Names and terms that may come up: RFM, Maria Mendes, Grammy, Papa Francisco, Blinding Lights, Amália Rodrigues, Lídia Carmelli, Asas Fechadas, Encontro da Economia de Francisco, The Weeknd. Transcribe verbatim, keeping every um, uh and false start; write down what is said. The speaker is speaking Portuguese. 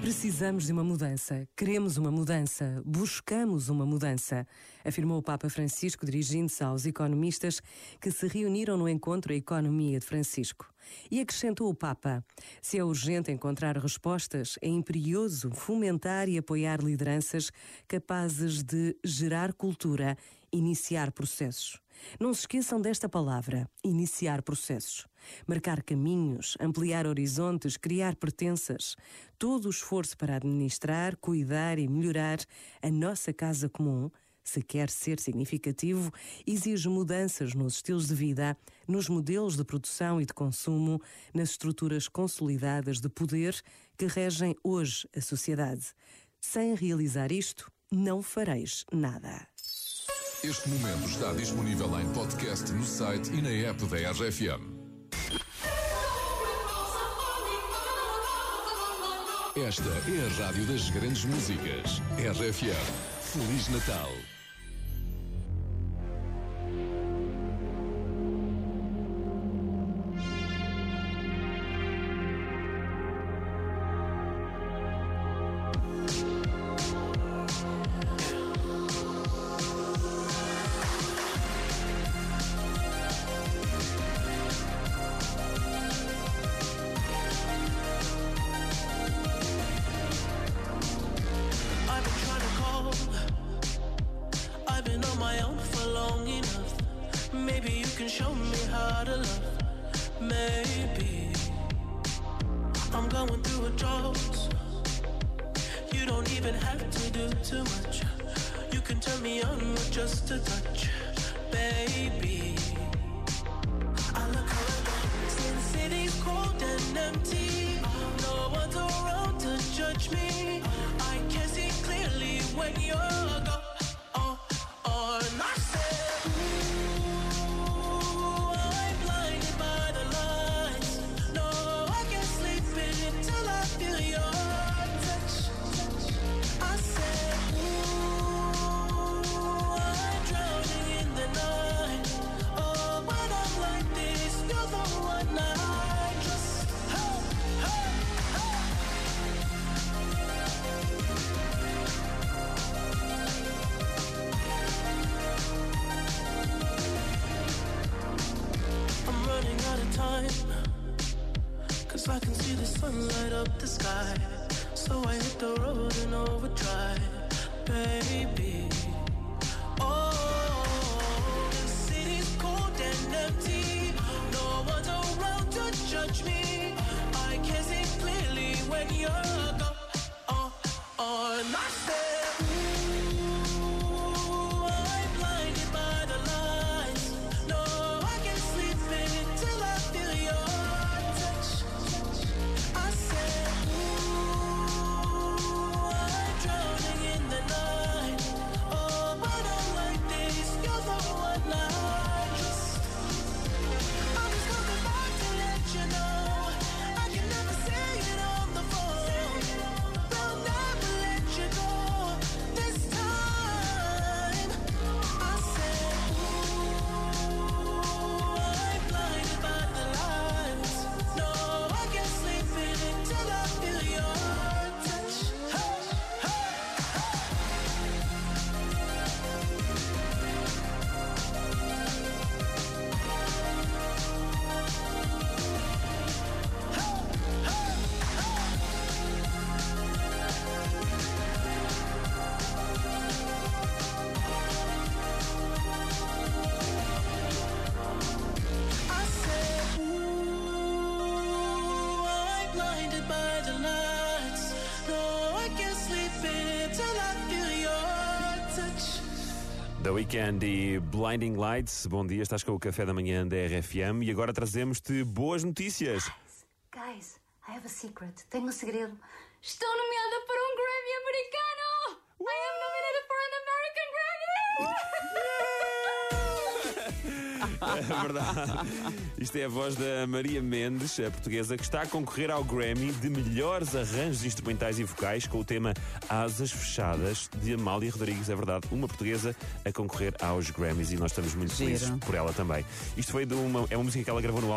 Precisamos de uma mudança, queremos uma mudança, buscamos uma mudança, afirmou o Papa Francisco dirigindo-se aos economistas que se reuniram no Encontro da Economia de Francisco. E acrescentou o Papa: se é urgente encontrar respostas, é imperioso fomentar e apoiar lideranças capazes de gerar cultura, iniciar processos. Não se esqueçam desta palavra, iniciar processos. Marcar caminhos, ampliar horizontes, criar pertenças. Todo o esforço para administrar, cuidar e melhorar a nossa casa comum, se quer ser significativo, exige mudanças nos estilos de vida, nos modelos de produção e de consumo, nas estruturas consolidadas de poder que regem hoje a sociedade. Sem realizar isto, não fareis nada. Este momento está disponível em podcast no site e na app da R F M. Esta é a rádio das grandes músicas. R F M. Feliz Natal. Maybe you can show me how to love. Maybe I'm going through a drought. You don't even have to do too much. You can turn me on with just a touch, baby. I look around, since city's cold and empty, no one's around to judge me. I can see clearly when you're gone. Cause I can see the sun light up the sky, so I hit the road and overdrive, baby. Oh, the city's cold and empty, no one's around to judge me. I can see clearly when you're gone. Oh, oh, and I say, The Weeknd e Blinding Lights. Bom dia, estás com o café da manhã da R F M e agora trazemos-te boas notícias. Guys, guys, I have a secret. Tenho um segredo. Estou nomeada para um Grammy americano! Uh! I am nominated for an American Grammy! É verdade. Isto é a voz da Maria Mendes, a portuguesa, que está a concorrer ao Grammy de melhores arranjos instrumentais e vocais com o tema Asas Fechadas, de Amália Rodrigues. É verdade, uma portuguesa a concorrer aos Grammys e nós estamos muito felizes por ela também. Isto foi de uma, é uma música que ela gravou no álbum.